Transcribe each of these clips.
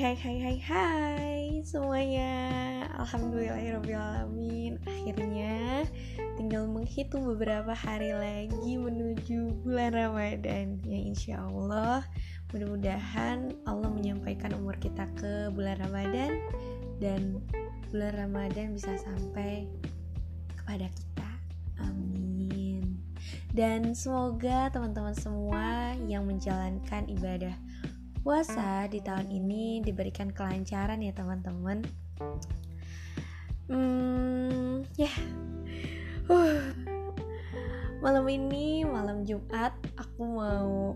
Hai semuanya, alhamdulillahirobbilalamin. Akhirnya tinggal menghitung beberapa hari lagi menuju bulan Ramadan. Ya insya Allah, mudah-mudahan Allah menyampaikan umur kita ke bulan Ramadan, dan bulan Ramadan bisa sampai kepada kita, amin. Dan semoga teman-teman semua yang menjalankan ibadah puasa di tahun ini diberikan kelancaran ya teman-teman. Malam ini, malam Jumat, aku mau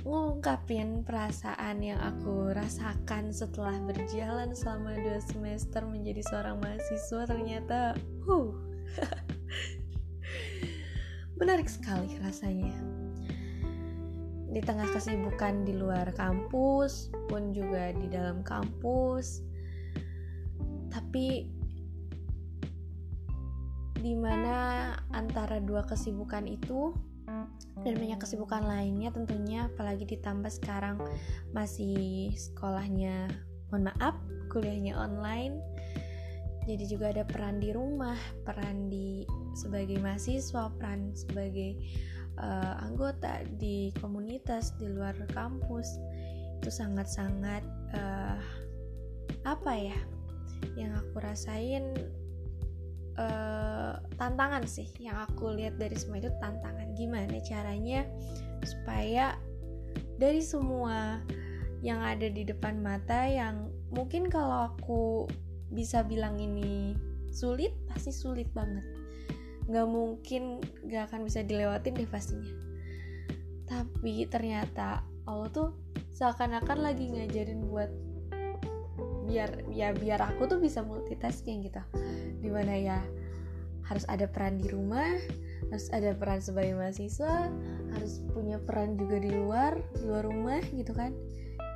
ngungkapin perasaan yang aku rasakan setelah berjalan selama 2 semester menjadi seorang mahasiswa. Ternyata menarik sekali rasanya. Di tengah kesibukan di luar kampus pun juga di dalam kampus, tapi di mana antara 2 kesibukan itu dan banyak kesibukan lainnya tentunya, apalagi ditambah sekarang masih sekolahnya, mohon maaf, kuliahnya online. Jadi juga ada peran di rumah, peran di sebagai mahasiswa, peran sebagai anggota di komunitas di luar kampus. Itu sangat-sangat yang aku rasain, tantangan sih yang aku lihat dari semua itu. Tantangan gimana caranya supaya dari semua yang ada di depan mata, yang mungkin kalau aku bisa bilang ini sulit, pasti sulit banget, gak akan bisa dilewatin deh pastinya. Tapi ternyata Allah tuh seakan-akan lagi ngajarin buat biar aku tuh bisa multitasking gitu, dimana ya harus ada peran di rumah, harus ada peran sebagai mahasiswa, harus punya peran juga di luar rumah gitu kan.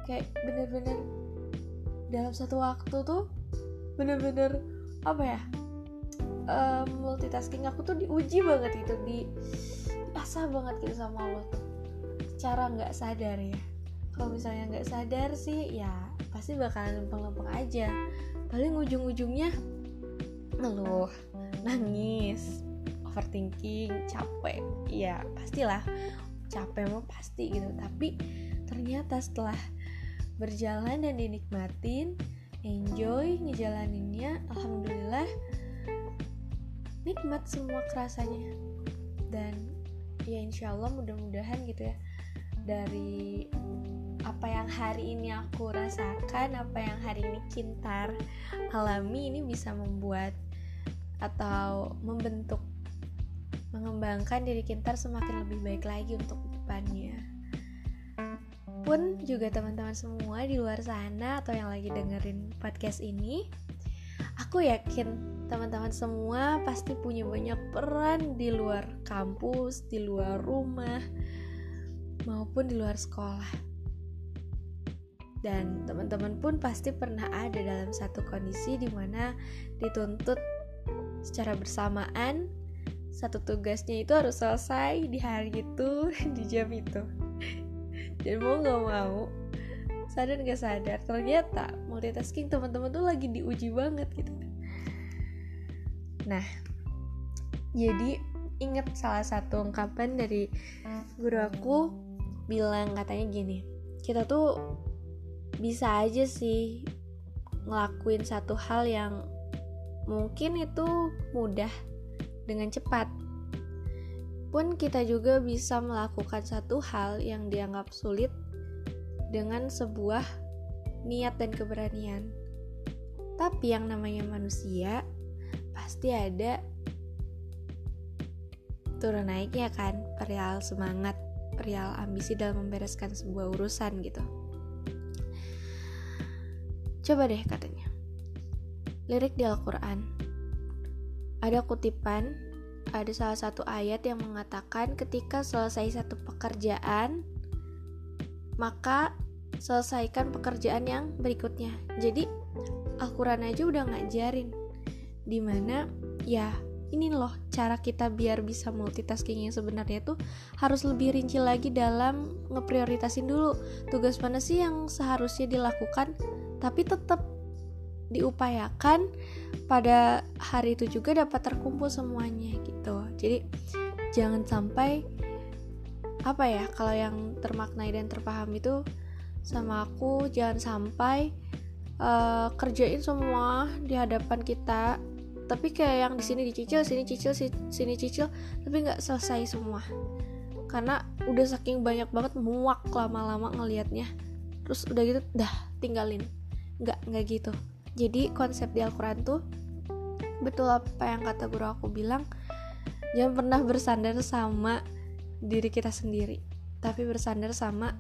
Kayak bener-bener dalam satu waktu tuh bener-bener multitasking aku tuh diuji banget gitu, diasah banget gitu sama Allah tuh, secara nggak sadar ya. Kalau misalnya nggak sadar sih ya pasti bakalan lempeng-lempeng aja, paling ujung-ujungnya ngeluh, nangis, overthinking, capek ya pastilah, capek mah pasti gitu. Tapi ternyata setelah berjalan dan dinikmatin, enjoy ngejalaninnya, alhamdulillah nikmat semua kerasanya. Dan ya insya Allah mudah-mudahan gitu ya, dari apa yang hari ini aku rasakan, apa yang hari ini Kintar alami, ini bisa membuat atau membentuk, mengembangkan diri Kintar semakin lebih baik lagi untuk depannya. Pun juga teman-teman semua di luar sana atau yang lagi dengerin podcast ini, aku yakin teman-teman semua pasti punya banyak peran di luar kampus, di luar rumah, maupun di luar sekolah. Dan teman-teman pun pasti pernah ada dalam satu kondisi di mana dituntut secara bersamaan, satu tugasnya itu harus selesai di hari itu, di jam itu. Dan mau gak mau, sadar gak sadar, ternyata multitasking teman-teman tuh lagi diuji banget gitu. Nah, jadi ingat salah satu ungkapan dari guru aku, bilang katanya gini, kita tuh bisa aja sih ngelakuin satu hal yang mungkin itu mudah dengan cepat. Pun kita juga bisa melakukan satu hal yang dianggap sulit dengan sebuah niat dan keberanian. Tapi yang namanya manusia pasti ada turun naiknya kan, perihal semangat, perihal ambisi dalam membereskan sebuah urusan gitu. Coba deh katanya, lirik di Al-Quran, ada kutipan, ada salah satu ayat yang mengatakan ketika selesai satu pekerjaan, maka selesaikan pekerjaan yang berikutnya. Jadi Al-Quran aja udah ngajarin, dimana ya ini loh cara kita biar bisa multitasking yang sebenarnya tuh harus lebih rinci lagi dalam ngeprioritasin dulu tugas mana sih yang seharusnya dilakukan tapi tetap diupayakan pada hari itu juga dapat terkumpul semuanya gitu. Jadi jangan sampai kalau yang termaknai dan terpaham itu sama aku, jangan sampai kerjain semua di hadapan kita tapi kayak yang di sini dicicil, sini cicil tapi nggak selesai semua karena udah saking banyak banget, muak lama-lama ngelihatnya, terus udah gitu dah tinggalin. Nggak gitu. Jadi konsep di Al-Quran tuh betul apa yang kata guru aku bilang, jangan pernah bersandar sama diri kita sendiri, tapi bersandar sama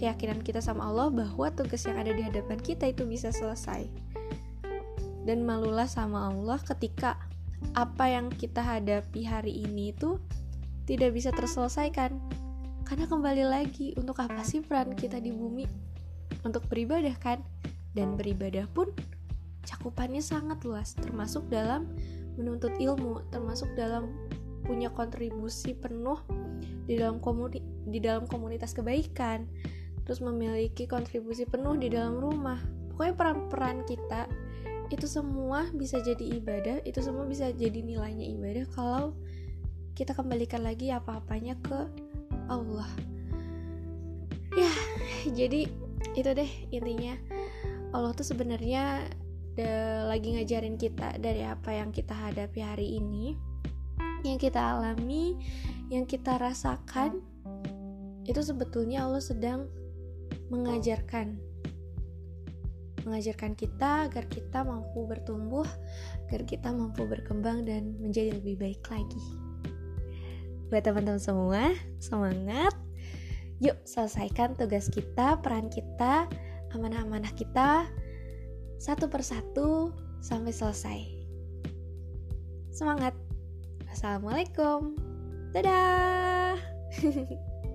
keyakinan kita sama Allah bahwa tugas yang ada di hadapan kita itu bisa selesai. Dan malulah sama Allah ketika apa yang kita hadapi hari ini itu tidak bisa terselesaikan. Karena kembali lagi, untuk apa sih peran kita di bumi? Untuk beribadah kan? Dan beribadah pun cakupannya sangat luas, termasuk dalam menuntut ilmu, termasuk dalam punya kontribusi penuh di dalam komunitas kebaikan, terus memiliki kontribusi penuh di dalam rumah. Pokoknya peran-peran kita itu semua bisa jadi ibadah, itu semua bisa jadi nilainya ibadah kalau kita kembalikan lagi apa-apanya ke Allah. Ya, jadi itu deh intinya. Allah tuh sebenarnya lagi ngajarin kita dari apa yang kita hadapi hari ini, yang kita alami, yang kita rasakan, itu sebetulnya Allah sedang mengajarkan kita agar kita mampu bertumbuh, agar kita mampu berkembang dan menjadi lebih baik lagi. Buat teman-teman semua, semangat. Yuk selesaikan tugas kita, peran kita, amanah-amanah kita satu persatu sampai selesai. Semangat. Assalamualaikum. Dadah.